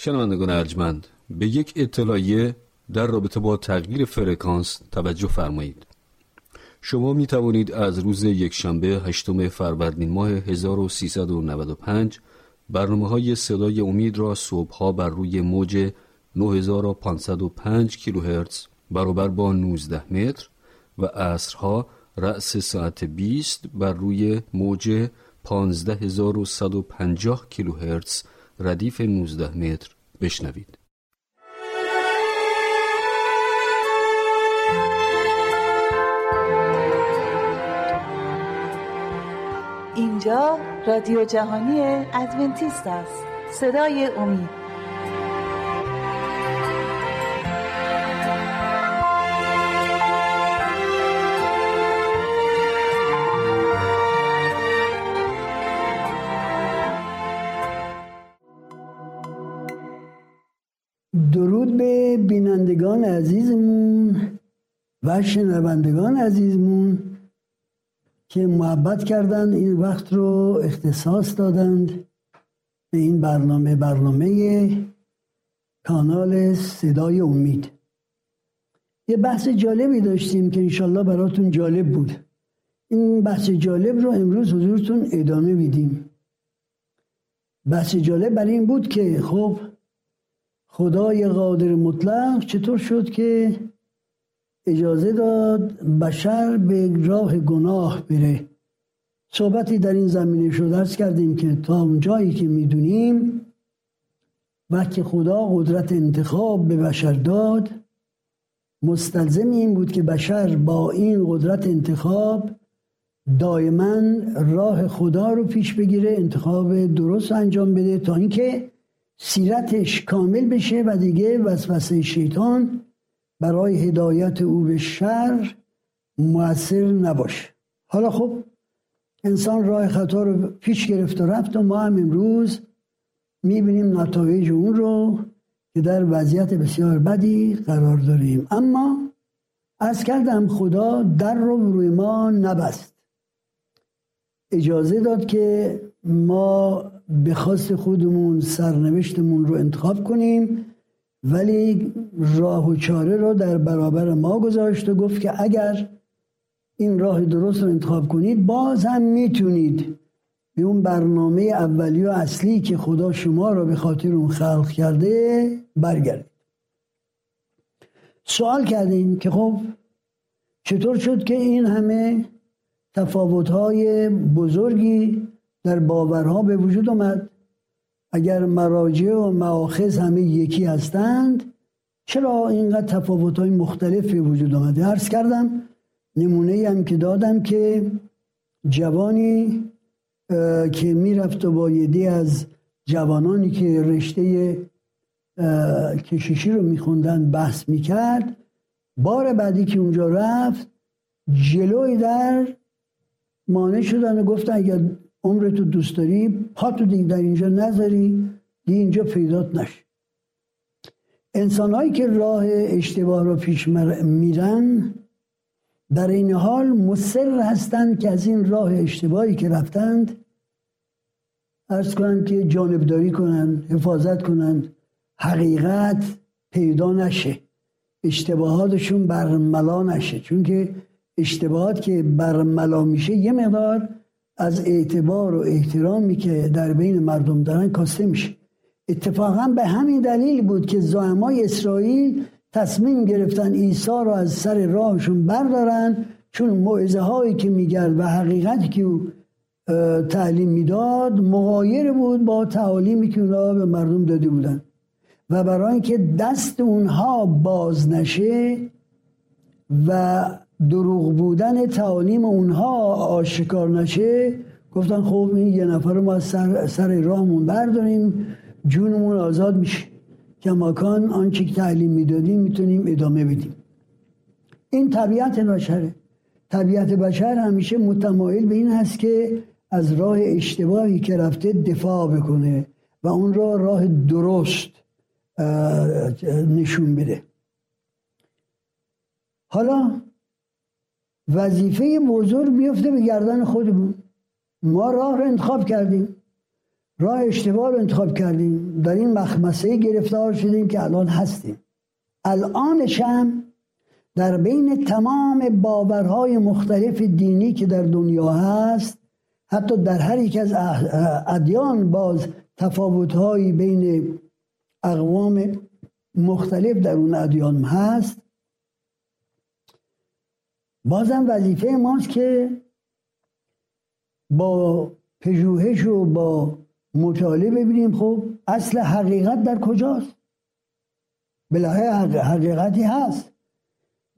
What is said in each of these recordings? شنوندگان ارجمند، به یک اطلاعیه در رابطه با تغییر فرکانس توجه فرمایید. شما می توانید از روز یکشنبه 8 فروردین ماه 1395 برنامه‌های صدای امید را صبح‌ها بر روی موج 9505 کیلوهرتز برابر با 19 متر و عصرها رأس ساعت 20 بر روی موج 15150 کیلوهرتز ردیف 19 متر بشنوید. اینجا رادیو جهانی ادونتیست است. صدای امید. درود به بینندگان عزیزمون و شنوندگان عزیزمون که محبت کردند این وقت رو اختصاص دادند به این برنامه کانال صدای امید. یه بحث جالبی داشتیم که انشالله براتون جالب بود. این بحث جالب رو امروز حضورتون ادامه میدیم. بحث جالب برای این بود که خب خدای قادر مطلق چطور شد که اجازه داد بشر به راه گناه بره. صحبتی در این زمینه شد، عرض کردیم که تا اون جایی که میدونیم وقتی خدا قدرت انتخاب به بشر داد، مستلزم این بود که بشر با این قدرت انتخاب دائما راه خدا رو پیش بگیره، انتخاب درست انجام بده تا اینکه سیرتش کامل بشه و دیگه وسوسه شیطان برای هدایت او به شر مؤثر نباشه. حالا خب انسان راه خطا رو پیش گرفت و رفت و ما هم امروز میبینیم نتایج اون رو که در وضعیت بسیار بدی قرار داریم. اما از کردم خدا در رو روی ما نبست، اجازه داد که ما به خواست خودمون سرنوشتمون رو انتخاب کنیم، ولی راه و چاره رو در برابر ما گذاشت و گفت که اگر این راه درست رو انتخاب کنید باز هم میتونید به اون برنامه اولی و اصلی که خدا شما رو به خاطر اون خلق کرده برگردید. سوال کردیم که خب چطور شد که این همه تفاوت‌های بزرگی در باورها به وجود آمد؟ اگر مراجع و مآخذ همه یکی هستند چرا اینقدر تفاوت‌های مختلف به وجود آمده؟ عرض کردم نمونه‌ای هم که دادم که جوانی که میرفت و با یدی از جوانانی که رشته کشیشی رو میخوندن بحث میکرد، بار بعدی که اونجا رفت جلوی در مانع شدن و گفتن اگر عمرتو دوست داری پاتو دیگه در اینجا نذاری، دیگه اینجا پیدات نشه. انسانهایی که راه اشتباه رو پیش میرن در این حال مصر هستند که از این راه اشتباهی که رفتند عرض کنند که جانبداری کنند، حفاظت کنند، حقیقت پیدا نشه، اشتباهاتشون برملا نشه. چون که اشتباهات که برملا میشه یه مقدار از اعتبار و احترامی که در بین مردم دارن کاسته میشه. اتفاقا به همین دلیل بود که زعمای اسرائیل تصمیم گرفتن عیسی را از سر راهشون بردارن، چون موعظه هایی که میگرد و حقیقتی که او تعلیم میداد مغایر بود با تعالیمی که اونا به مردم داده بودن. و برای اینکه دست اونها باز نشه و دروغ بودن تعالیم اونها آشکار نشه، گفتن خب این یه نفر رو ما سر راهمون برداریم، جونمون آزاد میشه، کماکان آنچه که تعلیم میدادیم میتونیم ادامه بدیم. این طبیعت بشره. طبیعت بشر همیشه متمایل به این هست که از راه اشتباهی که رفته دفاع بکنه و اون را راه درست نشون بده. حالا وظیفه بزرگ میفته به گردن خودمون. ما راه رو انتخاب کردیم راه اشتباه رو انتخاب کردیم، در این مخمسه گرفتار شدیم که الان هستیم. الانش هم در بین تمام باورهای مختلف دینی که در دنیا هست، حتی در هر یک از ادیان باز تفاوت‌هایی بین اقوام مختلف در اون ادیان هست، بازم وظیفه ماست که با پژوهش و با مطالعه ببینیم خب اصل حقیقت در کجاست. بالاخره حقیقتی هست،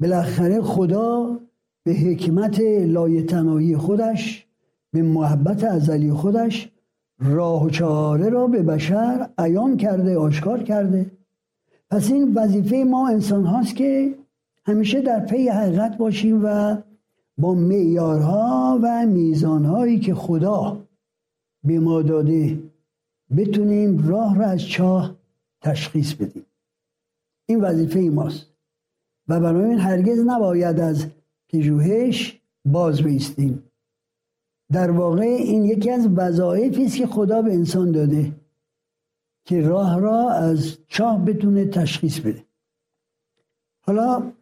بالاخره خدا به حکمت لایتناهی خودش، به محبت ازلی خودش، راه و چاره را به بشر عیان کرده، آشکار کرده. پس این وظیفه ما انسان هاست که همیشه در پی حقیقت باشیم و با معیارها و میزانهایی که خدا به ما داده بتونیم راه را از چاه تشخیص بدیم. این وظیفه ماست و بنابراین هرگز نباید از پژوهش باز بایستیم. در واقع این یکی از وظایفی است که خدا به انسان داده که راه را از چاه بتونه تشخیص بده. حالا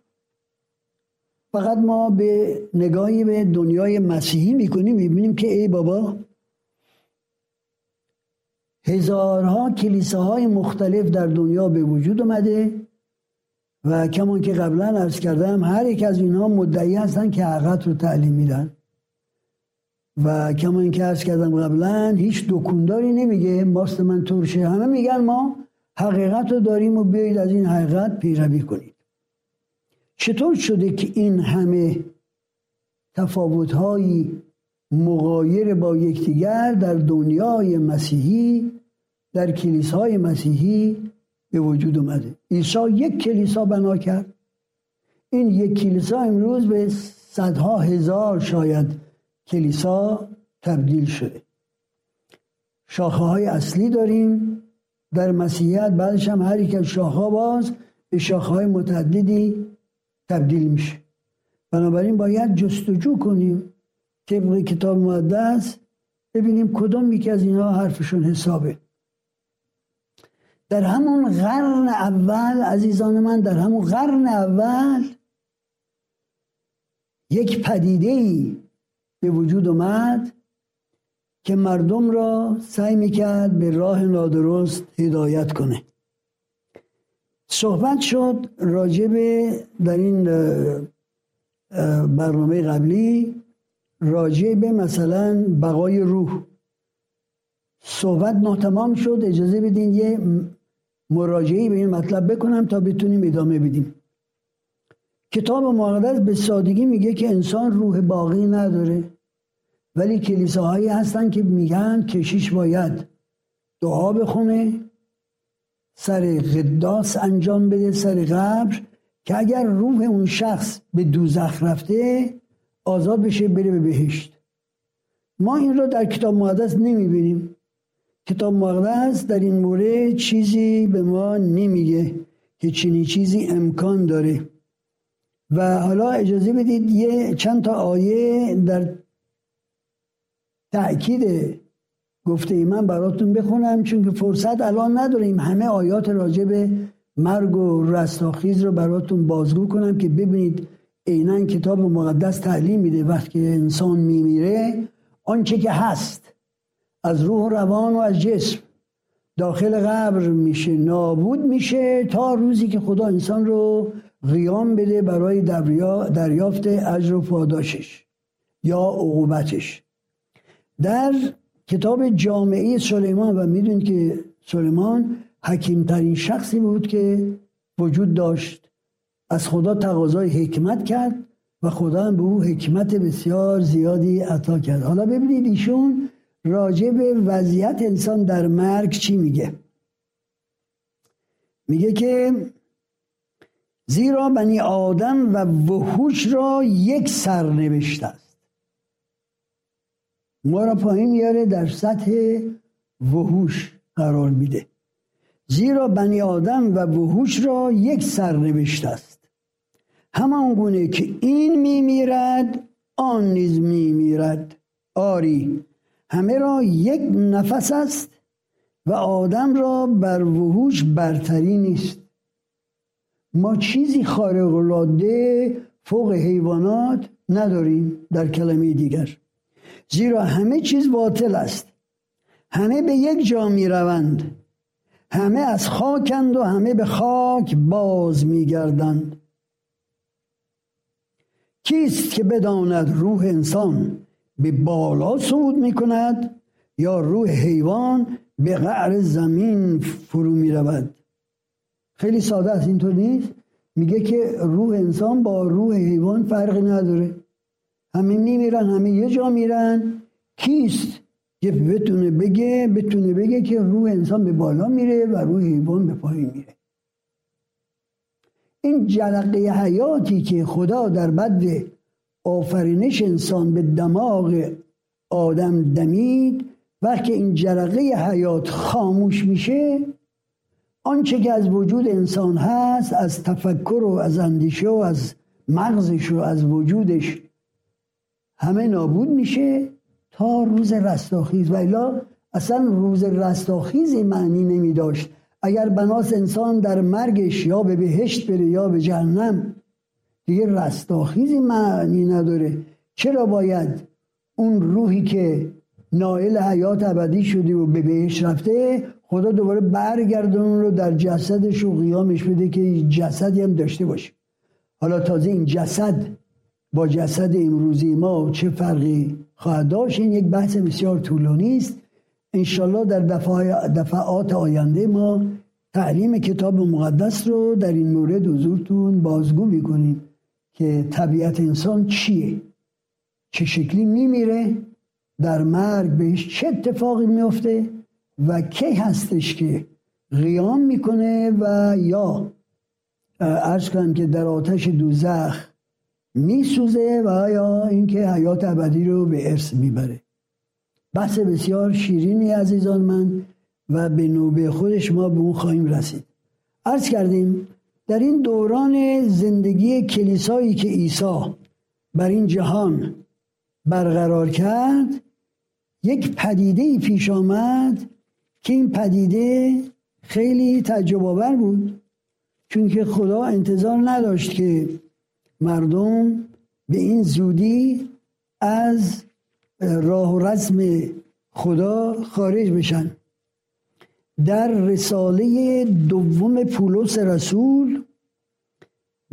فقط ما به نگاهی به دنیای مسیحی میکنیم، میبینیم که ای بابا، هزارها کلیساهای مختلف در دنیا به وجود اومده و کمان که قبلا عرض کردم هر یک از اینها مدعی هستن که حقیقت رو تعلیم میدن و کمان که عرض کردم قبلا هیچ دکونداری نمیگه ماست من ترشه، همه میگن ما حقیقت رو داریم و بیایید از این حقیقت پیروی کنید. چطور شده که این همه تفاوت‌های مغایر با یکدیگر در دنیای مسیحی، در کلیساهای مسیحی به وجود اومده؟ عیسی یک کلیسا بنا کرد. این یک کلیسا امروز به صدها هزار شاید کلیسا تبدیل شده. شاخه‌های اصلی داریم در مسیحیت، بعدش هم هر یک از شاخه‌ها باز به شاخه‌های متعددی تبدیل میشه. بنابراین باید جستجو کنیم طبق کتاب مقدس، ببینیم کدوم یکی از اینها حرفشون حسابه. در همون قرن اول عزیزان من، در همون قرن اول یک پدیده‌ای به وجود اومد که مردم را سعی میکرد به راه نادرست هدایت کنه. صحبت شد راجب در این برنامه قبلی راجب مثلا بقای روح صحبت ناتمام شد. اجازه بدین یه مراجعه‌ای به این مطلب بکنم تا بتونیم ادامه بدیم. کتاب مقدس به سادگی میگه که انسان روح باقی نداره، ولی کلیساهایی هستن که میگن کشیش باید دعا بخونه، سر قداس انجام بده، سر قبر، که اگر روح اون شخص به دوزخ رفته آزاد بشه بره به بهشت. ما این رو در کتاب مقدس نمیبینیم. کتاب مقدس در این مورد چیزی به ما نمیگه که چنین چیزی امکان داره. و حالا اجازه بدید یه چند تا آیه در تأکید گفته ای من براتون بخونم، چون که فرصت الان نداریم همه آیات راجع به مرگ و رستاخیز رو براتون بازگو کنم که ببینید عیناً کتاب مقدس تعلیم میده وقتی انسان میمیره آنچه که هست از روح و روان و از جسم داخل قبر میشه، نابود میشه تا روزی که خدا انسان رو قیام بده برای دریافت اجر و پاداشش یا عقوبتش. در کتاب جامعه سلیمان، و میدونید که سلیمان حکیمترین شخصی بود که وجود داشت، از خدا تقاضای حکمت کرد و خدا هم به او حکمت بسیار زیادی عطا کرد. حالا ببینید ایشون راجع به وضعیت انسان در مرگ چی میگه. میگه که زیرا بنی آدم و وحوش را یک سرنوشت است. ما را پایین میاره، در سطح وحوش قرار میده. زیرا بنی آدم و وحوش را یک سرنوشت است، همان گونه که این میمیرد آن نیز میمیرد، آری همه را یک نفس است و آدم را بر وحوش برتری نیست. ما چیزی خارق‌العاده فوق حیوانات نداریم. در کلمه دیگر، زیرا همه چیز باطل است، همه به یک جا می روند، همه از خاکند و همه به خاک باز می گردند. کیست که بداند روح انسان به بالا صعود می کند یا روح حیوان به قعر زمین فرو می رود؟ خیلی ساده است، اینطور نیست؟ میگه که روح انسان با روح حیوان فرقی نداره، همه میمیرن، همه یه جا میرن. کیست که بتونه بگه که روح انسان به بالا میره و روح حیوان به پایین میره؟ این جلقه حیاتی که خدا در بعد آفرینش انسان به دماغ آدم دمید، وقتی این جلقه حیات خاموش میشه، آنچه که از وجود انسان هست، از تفکر و از اندیشه و از مغزش و از وجودش، همه نابود میشه تا روز رستاخیز. و الا اصلا روز رستاخیزی معنی نمی داشت. اگر بناس انسان در مرگش یا به بهشت بره یا به جهنم، دیگه رستاخیزی معنی نداره. چرا باید اون روحی که نائل حیات ابدی شده و به بهشت رفته، خدا دوباره برگردون اون رو در جسدش و قیامش بده که جسدی هم داشته باشه؟ حالا تازه این جسد با جسد امروزی ما چه فرقی خواهد داشت؟ این یک بحث بسیار طولانی است. انشالله در دفعات آینده ما تعلیم کتاب مقدس رو در این مورد حضورتون بازگو میکنیم که طبیعت انسان چیه، چه شکلی میمیره، در مرگ بهش چه اتفاقی میفته و کی هستش که قیام میکنه و یا عرض کنم که در آتش دوزخ میسوزه و یا اینکه حیات ابدی رو به ارث میبره. بحث بسیار شیرینی عزیزان من و به نوبه خودش ما به اون خواهیم رسید. عرض کردیم در این دوران زندگی کلیسایی که عیسی بر این جهان برقرار کرد، یک پدیده‌ای پیش آمد که این پدیده خیلی تعجب‌آور بود، چون که خدا انتظار نداشت که مردم به این زودی از راه و رسم خدا خارج بشن. در رساله دوم پولس رسول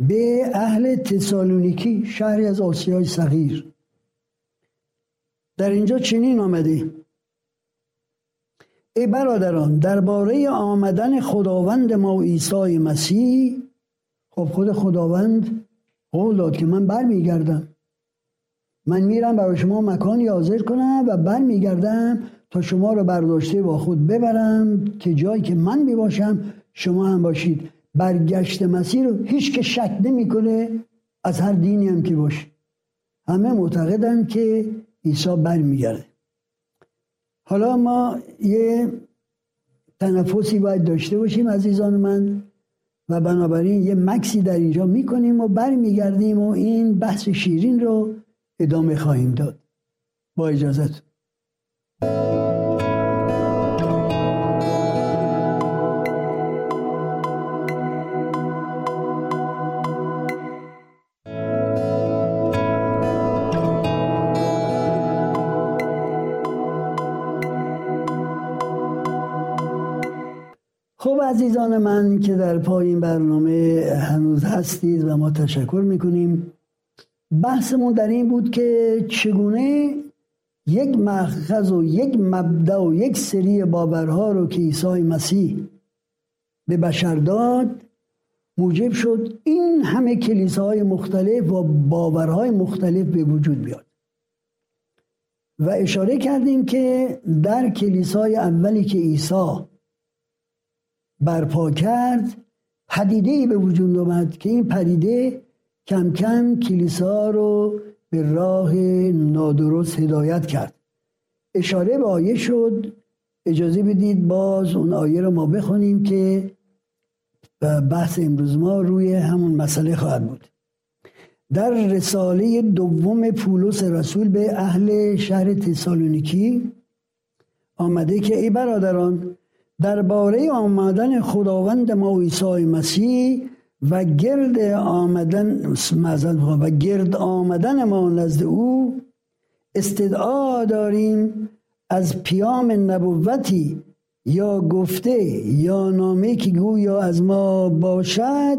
به اهل تسالونیکی، شهری از آسیای صغیر، در اینجا چنین آمده: ای برادران، درباره آمدن خداوند ما و عیسی مسیح، خب خود خداوند قول داد که من برمیگردم، من میرم برای شما مکانی حاضر کنم و برمیگردم تا شما رو برداشته با خود ببرم که جایی که من باشم شما هم باشید. برگشت مسیح رو هیچ که شک نمی‌کنه، از هر دینی هم که باشه، همه معتقدن که عیسی برمیگرده. حالا ما یه تنفسی باید داشته باشیم عزیزان من، و بنابراین یه مکسی در اینجا میکنیم و برمیگردیم و این بحث شیرین رو ادامه خواهیم داد با اجازت. خب عزیزان من که در پای این برنامه هنوز هستید و ما تشکر میکنیم. بحثمون در این بود که چگونه یک مأخذ و یک مبدأ و یک سری باورها رو که عیسی مسیح به بشر داد، موجب شد این همه کلیساهای مختلف و باورهای مختلف به وجود بیاد. و اشاره کردیم که در کلیسای اولی که عیسی برپا کرد، پدیده‌ای به وجود آمد که این پدیده کم کم کلیسا رو به راه نادرست هدایت کرد. اشاره به آیه شد. اجازه بدید باز اون آیه رو ما بخونیم که بحث امروز ما روی همون مسئله خواهد بود. در رساله دوم پولس رسول به اهل شهر تسالونیکی آمده که ای برادران، درباره آمدن خداوند ما عیسی مسیح و گرد آمدن ما نزد او استدعا داریم از پیام نبوتی یا گفته یا نامه که گویا از ما باشد،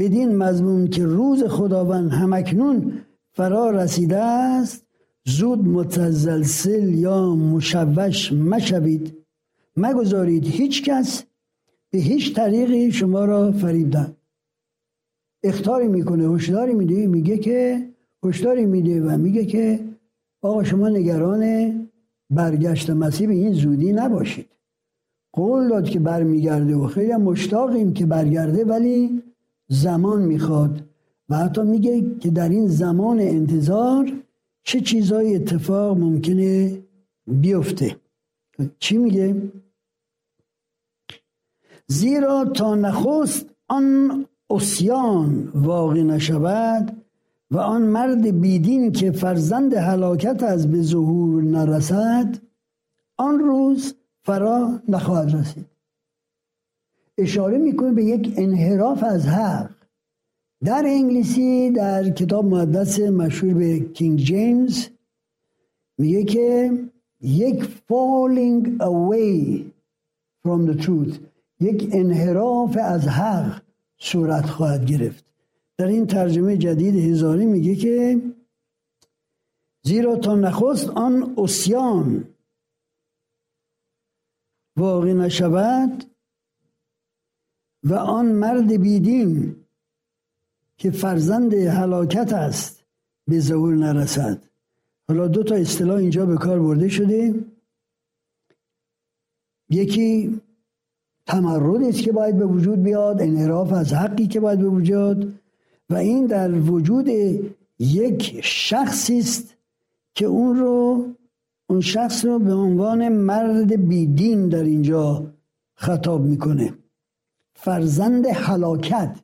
بدین مضمون که روز خداوند همکنون فرا رسیده است، زود متزلزل یا مشوش مشوید، مگذارید هیچ کس به هیچ طریقی شما را فریب دهد. اخطاری میکنه، هشداری میده، میگه که آقا شما نگران برگشت مسیح به این زودی نباشید. قول داد که برمیگرده و خیلی مشتاقیم که برگرده، ولی زمان میخواد و حتی میگه که در این زمان انتظار چه چیزای اتفاق ممکنه بیفته. چی میگه؟ زیرا تا نخست آن عصیان واقع نشود و آن مرد بیدین که فرزند هلاکت از به ظهور نرسد، آن روز فرا نخواهد رسید. اشاره میکنه به یک انحراف از حق. در انگلیسی در کتاب مقدس مشهور به کینگ جیمز میگه که یک falling away from the truth، یک انحراف از حق صورت خواهد گرفت. در این ترجمه جدید هزاری میگه که زیرا تا نخست آن عصیان واقع نشود و آن مرد بیدین که فرزند هلاکت است به ظهور نرسد. حالا دو تا اصطلاح اینجا به کار برده شده. یکی تمرد است که باید به وجود بیاد، انحراف از حقی که باید به وجود، و این در وجود یک شخصی است که اون شخص رو به عنوان مرد بیدین در اینجا خطاب میکنه، فرزند هلاکت.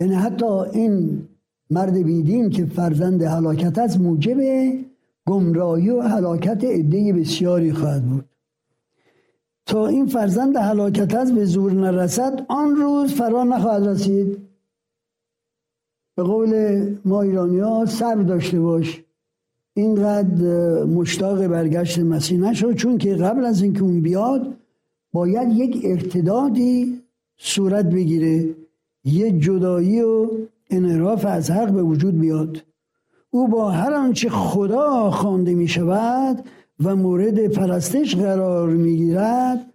یعنی حتی این مرد بیدین که فرزند هلاکت است موجب گمراهی و هلاکت عده بسیاری خواهد بود. تا این فرزند هلاکت است به زور نرسد، آن روز فرا نخواهد رسید. به قول ما ایرانی‌ها صبر داشته باش، اینقدر مشتاق برگشت مسیح نشو، چون که قبل از اینکه اون بیاد باید یک ارتدادی صورت بگیره، یه جدایی و انحراف از حق به وجود بیاد. او با هر آنچه خدا خوانده می شود و مورد پرستش قرار می گیرد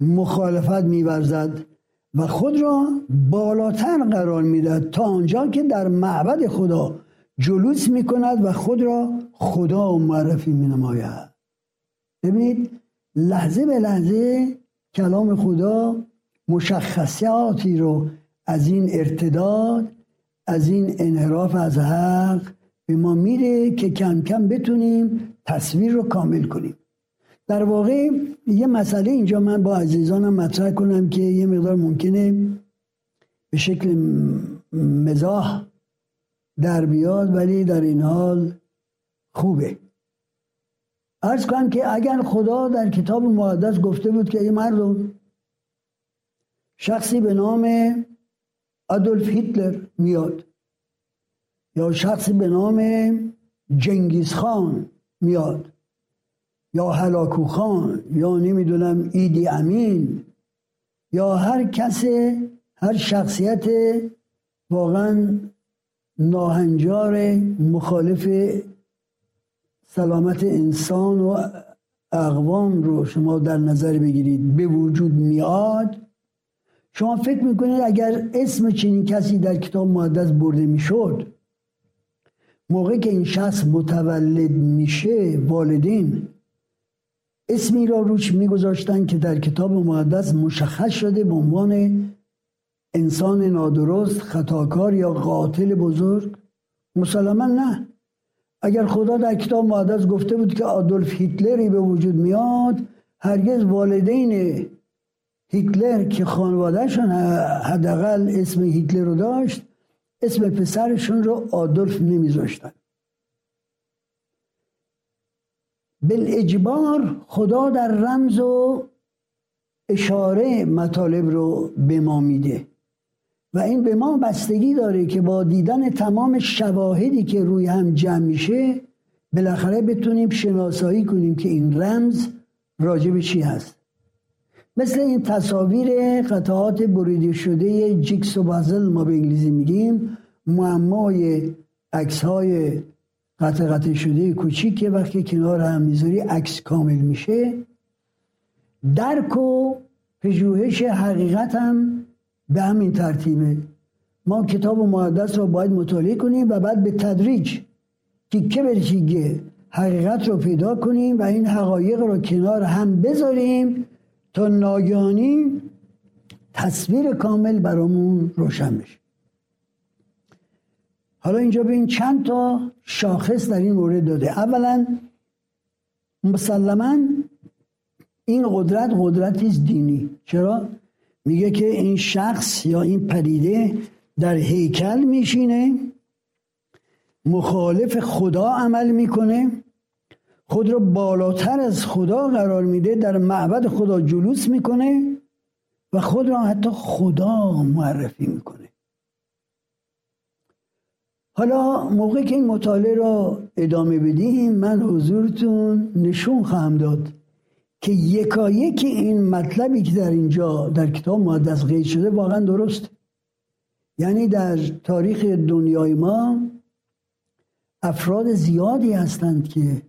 مخالفت می ورزد و خود را بالاتر قرار می دهد، تا آنجا که در معبد خدا جلوس می کند و خود را خدا معرفی می نماید. ببینید لحظه به لحظه کلام خدا مشخصاتی رو از این ارتداد، از این انحراف از حق به ما میره که کم کم بتونیم تصویر رو کامل کنیم. در واقع یه مسئله اینجا من با عزیزانم مطرح کنم که یه مقدار ممکنه به شکل مزاح در بیاد، ولی در این حال خوبه. عرض کنم که اگر خدا در کتاب مقدس گفته بود که این مردم شخصی به نام ادولف هیتلر میاد یا شخصی به نام چنگیز خان میاد یا هلاکو خان یا نمیدونم ایدی امین یا هر کس، هر شخصیت واقعا ناهنجار مخالف سلامت انسان و اقوام رو شما در نظر بگیرید به وجود میاد، شما فکر میکنید اگر اسم چنین کسی در کتاب مقدس برده میشد، موقعی که این شخص متولد میشه والدین اسمی را روش میگذاشتن که در کتاب مقدس مشخص شده به عنوان انسان نادرست، خطاکار یا قاتل بزرگ؟ مسلماً نه. اگر خدا در کتاب مقدس گفته بود که آدولف هیتلری به وجود میاد، هرگز والدین هیتلر که خانوادهشون حداقل اسم هیتلر رو داشت، اسم پسرشون رو آدولف نمیذاشتن. بالاجبار خدا در رمز و اشاره مطالب رو به ما میده و این به ما بستگی داره که با دیدن تمام شواهدی که روی هم جمع میشه بالاخره بتونیم شناسایی کنیم که این رمز راجع به چی هست. مثل این تصاویر قطعات بریده شده جیکس و پازل ما به انگلیسی میگیم، معمای عکس‌های قطعه شده کوچیک که وقتی کنار هم میذاری عکس کامل میشه. درک و پژوهش حقیقت هم به همین ترتیبه. ما کتاب مقدس رو باید مطالعه کنیم و بعد به تدریج تیکه به تیکه حقیقت رو پیدا کنیم و این حقایق رو کنار هم بذاریم تا ناگهانی تصویر کامل برامون روشن بشه. حالا اینجا به این چند تا شاخص در این مورد داده. اولا مسلماً این قدرتی است دینی. چرا؟ میگه که این شخص یا این پدیده در هیکل میشینه، مخالف خدا عمل میکنه، خود رو بالاتر از خدا قرار میده، در معبد خدا جلوس میکنه و خود را حتی خدا معرفی میکنه. حالا موقعی که این مطالعه را ادامه بدیم من حضورتون نشون خواهم داد که یکایک این مطلبی که در اینجا در کتاب مقدس قید شده واقعا درست. یعنی در تاریخ دنیای ما افراد زیادی هستند که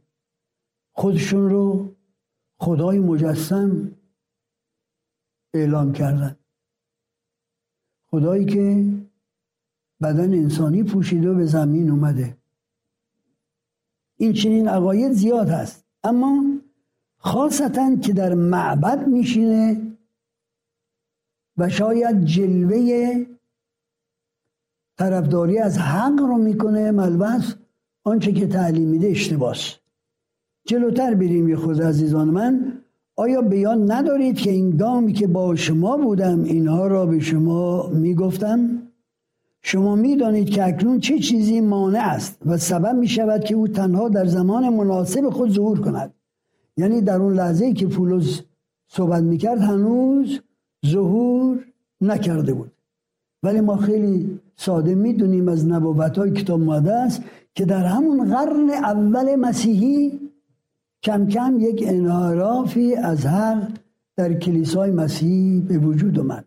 خودشون رو خدای مجسم اعلام کردن، خدایی که بدن انسانی پوشیده و به زمین اومده. این چنین عقاید زیاد هست، اما خاصتاً که در معبد میشینه و شاید جلوه طرفداری از حق رو میکنه، ملبس آنچه که تعلیم میده اشتباس. جلوتر بریم یه خود عزیزان من. آیا بیان ندارید که این گامی که با شما بودم اینها را به شما میگفتم؟ شما میدانید که اکنون چه چیزی مانع است و سبب میشود که او تنها در زمان مناسب خود ظهور کند. یعنی در اون لحظه‌ای که پولس صحبت میکرد هنوز ظهور نکرده بود، ولی ما خیلی ساده میدونیم از نبوت‌های کتاب مقدس که در همون قرن اول مسیحی کم کم یک انحرافی از حق در کلیسای مسیحی به وجود آمد.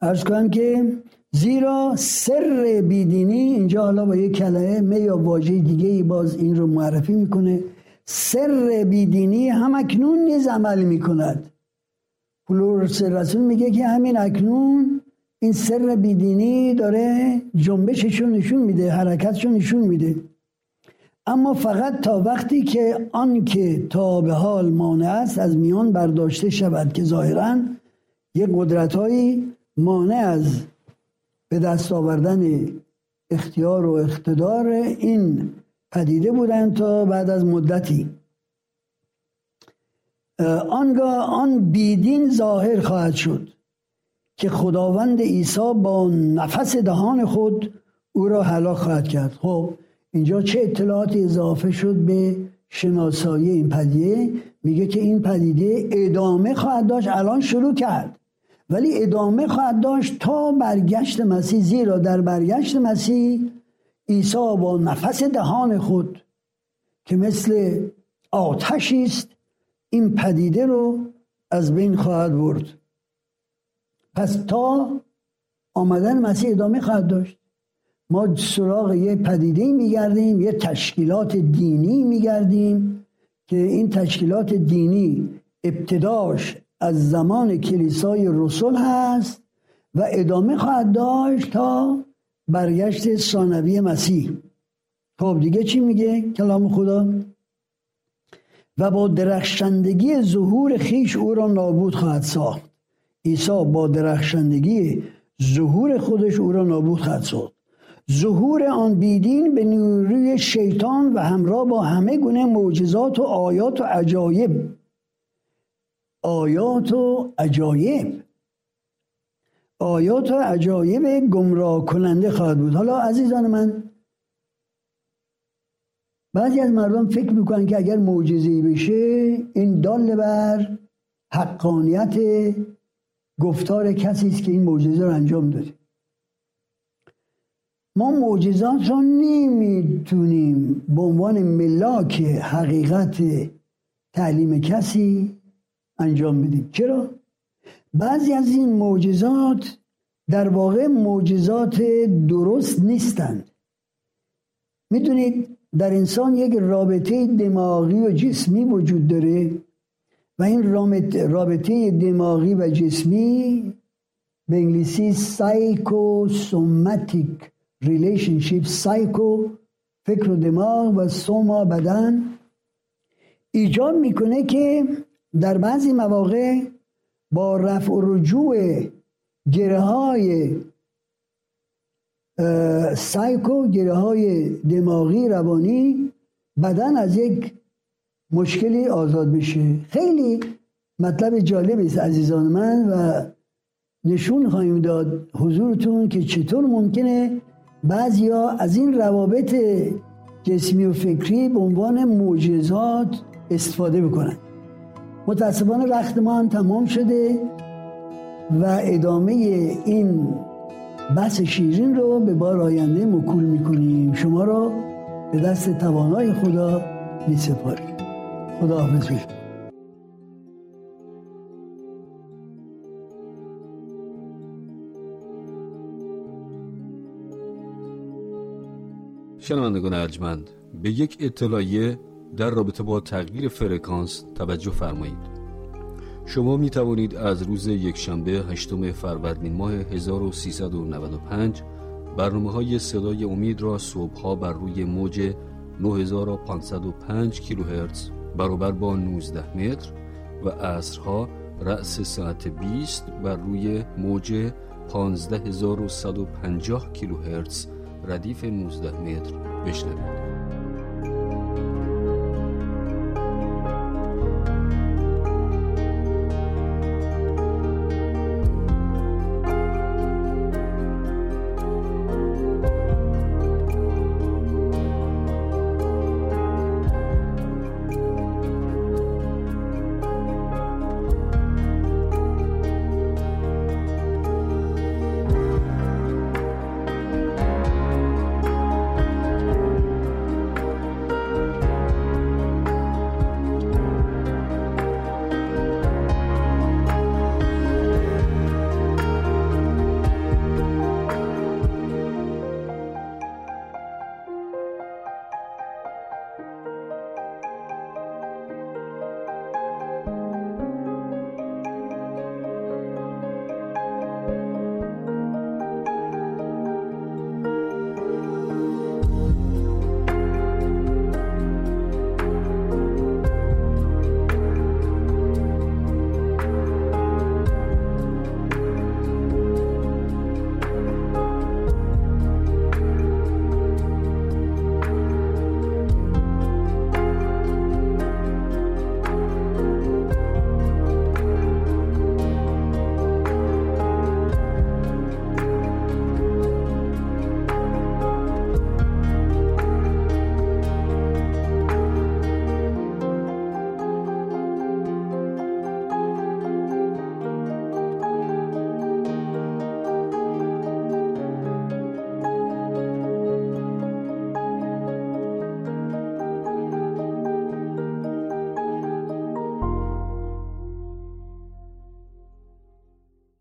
عرض کنم که زیرا سر بیدینی، اینجا حالا با یک کلمه یا واژه دیگه باز این رو معرفی میکنه، سر بیدینی هم اکنون نیز عمل میکند. پولس رسول میگه که همین اکنون این سر بیدینی داره جنبششو نشون میده، حرکتشو نشون میده، اما فقط تا وقتی که آن که تا به حال مانع است از میان برداشته شود، که ظاهراً یک قدرت‌هایی مانع از به دست آوردن اختیار و اقتدار این پدیده بودند تا بعد از مدتی. آنگاه آن بیدین ظاهر خواهد شد که خداوند عیسی با نفس دهان خود او را هلاک خواهد کرد. خب اینجا چه اطلاعاتی اضافه شد به شناسایی این پدیده؟ میگه که این پدیده ادامه خواهد داشت. الان شروع کرد ولی ادامه خواهد داشت تا برگشت مسیح، زیرا در برگشت مسیح عیسی با نفس دهان خود که مثل آتشی است این پدیده رو از بین خواهد برد. پس تا آمدن مسیح ادامه خواهد داشت. ما سراغ یه پدیده میگردیم، یه تشکیلات دینی میگردیم که این تشکیلات دینی ابتداش از زمان کلیسای رسول هست و ادامه خواهد داشت تا برگشت ثانوی مسیح. خب دیگه چی میگه کلام خدا؟ و با درخشندگی ظهور خیش او را نابود خواهد ساخت. عیسی با درخشندگی ظهور خودش او را نابود خواهد ساخت. ظهور آن بیدین به نیروی شیطان و همراه با همه گونه معجزات و آیات و عجایب. آیات و عجایب گمراه کننده خواهد بود. حالا عزیزان من، بعضی از مردم فکر میکنن که اگر معجزه‌ای بشه این دال بر حقانیت گفتار کسی است که این معجزه رو انجام داده. ما معجزات رو نمیتونیم به عنوان ملاک حقیقت تعلیم کسی انجام بدیم. چرا؟ بعضی از این معجزات در واقع معجزات درست نیستند. میدونید در انسان یک رابطه دماغی و جسمی وجود داره و این رابطه دماغی و جسمی به انگلیسی سایکوسوماتیک ریلیشنشیپ، سایکو فکر و دماغ و سوما بدن ایجاد میکنه که در بعضی مواقع با رفع و رجوع گره‌های سایکو، گره‌های دماغی روانی، بدن از یک مشکلی آزاد بشه. خیلی مطلب جالبی است عزیزان من و نشون خواهیم داد حضورتون که چطور ممکنه بعضیا از این روابط جسمی و فکری به عنوان معجزات استفاده بکنن. متاسفانه وقت ما هم تمام شده و ادامه این بحث شیرین رو به بار آینده موکول میکنیم. شما رو به دست توانای خدا میسپاریم. خداحافظ بشید. شنوندگان ارجمند، به یک اطلاعیه در رابطه با تغییر فرکانس توجه فرمایید. شما می توانید از روز یکشنبه 8 فروردین ماه 1395 برنامه‌های صدای امید را صبح‌ها بر روی موج 9505 کیلوهرتز برابر با 19 متر و عصرها رأس ساعت 20 بر روی موج 15150 کیلوهرتز ردیف 19 متر بشنوید.